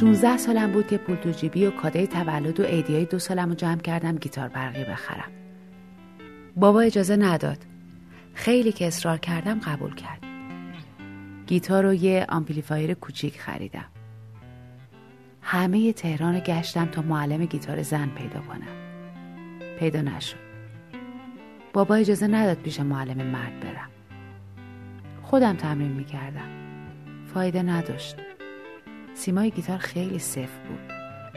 16 سالم بود که پول تو جیبی و کادوی تولد و عیدیای 2 سالمو جمع کردم گیتار برقی بخرم. بابا اجازه نداد. خیلی که اصرار کردم قبول کرد. گیتار و یه آمپلیفایر کوچیک خریدم. همه تهران رو گشتم تا معلم گیتار زن پیدا کنم. پیدا نشد. بابا اجازه نداد پیش معلم مرد برم. خودم تمرین می‌کردم. فایده نداشت. سیمای گیتار خیلی سفت بود.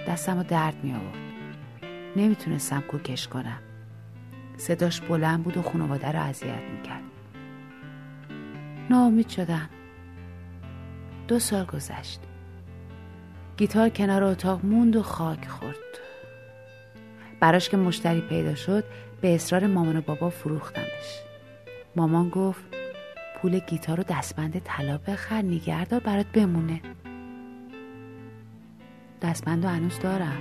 دستم رو درد می آورد. نمیتونستم کوکش کنم. صداش بلند بود و خانواده رو اذیت میکرد. ناامید شدم. 2 سال گذشت. گیتار کنار اتاق موند و خاک خورد. براش که مشتری پیدا شد، به اصرار مامان و بابا فروختمش. مامان گفت پول گیتار رو دستبند طلا بخر، نگهدار برات بمونه. دستبند رو هنوز دارم.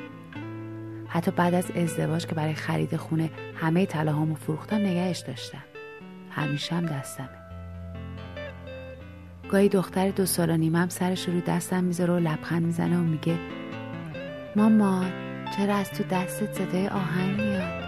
حتی بعد از ازدواج که برای خرید خونه همه طلاهامو فروختم، نگهش داشتم. همیشه هم دستمه. گاهی دختر 2 سال و نیمه‌ام سرش رو دستم میذاره و لبخند میزنه و میگه مامان چرا از تو دستت صدای آهنگ میاد؟